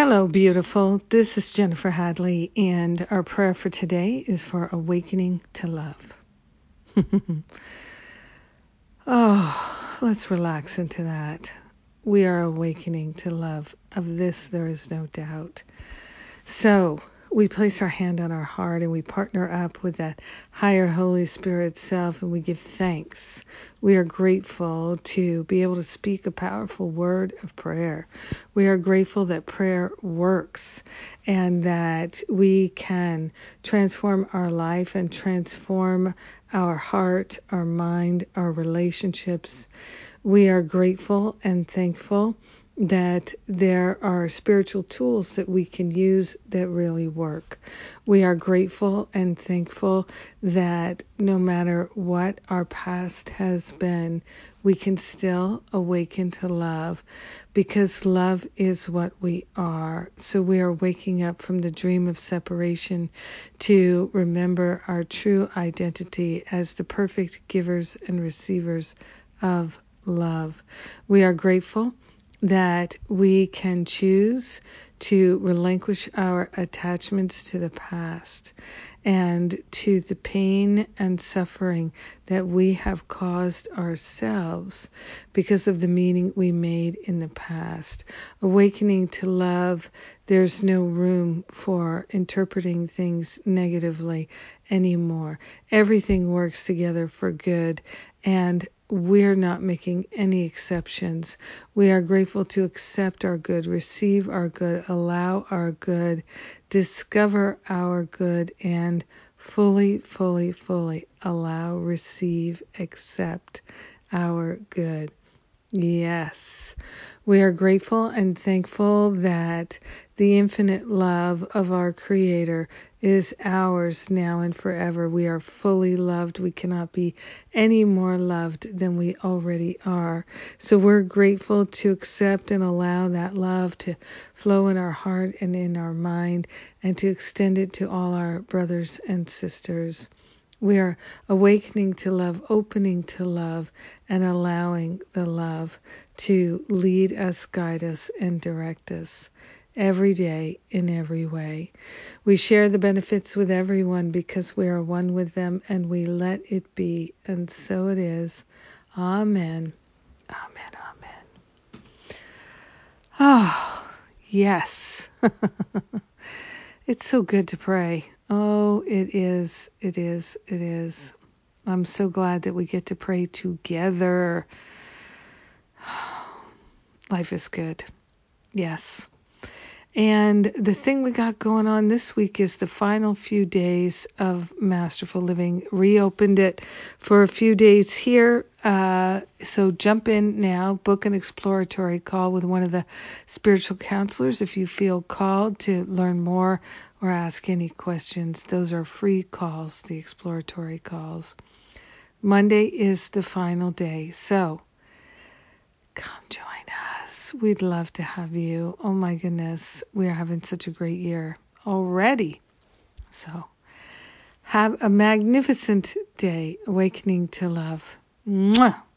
Hello, beautiful. This is Jennifer Hadley, and our prayer for today is for awakening to love. Oh, let's relax into that. We are awakening to love. Of this, there is no doubt. So we place our hand on our heart and we partner up with that higher Holy Spirit self, and we give thanks. We are grateful to be able to speak a powerful word of prayer. We are grateful that prayer works and that we can transform our life and transform our heart, our mind, our relationships. We are grateful and thankful that there are spiritual tools that we can use that really work. We are grateful and thankful that no matter what our past has been, we can still awaken to love, because love is what we are. So we are waking up from the dream of separation to remember our true identity as the perfect givers and receivers of love. We are grateful that we can choose to relinquish our attachments to the past and to the pain and suffering that we have caused ourselves because of the meaning we made in the past. Awakening to love, there's no room for interpreting things negatively anymore. Everything works together for good, and we're not making any exceptions. We are grateful to accept our good, receive our good, allow our good, discover our good, and fully allow, receive, accept our good. Yes. We are grateful and thankful that the infinite love of our Creator is ours now and forever. We are fully loved. We cannot be any more loved than we already are. So we're grateful to accept and allow that love to flow in our heart and in our mind, and to extend it to all our brothers and sisters. We are awakening to love, opening to love, and allowing the love to lead us, guide us, and direct us every day in every way. We share the benefits with everyone because we are one with them, and we let it be. And so it is. Amen. Amen. Amen. Oh, yes. It's so good to pray. Oh, it is. I'm so glad that we get to pray together. Life is good. Yes. And the thing we got going on this week is the final few days of Masterful Living. Reopened it for a few days here. So jump in now, book an exploratory call with one of the spiritual counselors if you feel called to learn more or ask any questions. Those are free calls, the exploratory calls. Monday is the final day. So come join us. We'd love to have you. Oh my goodness, we are having such a great year already. So have a magnificent day awakening to love. Mwah.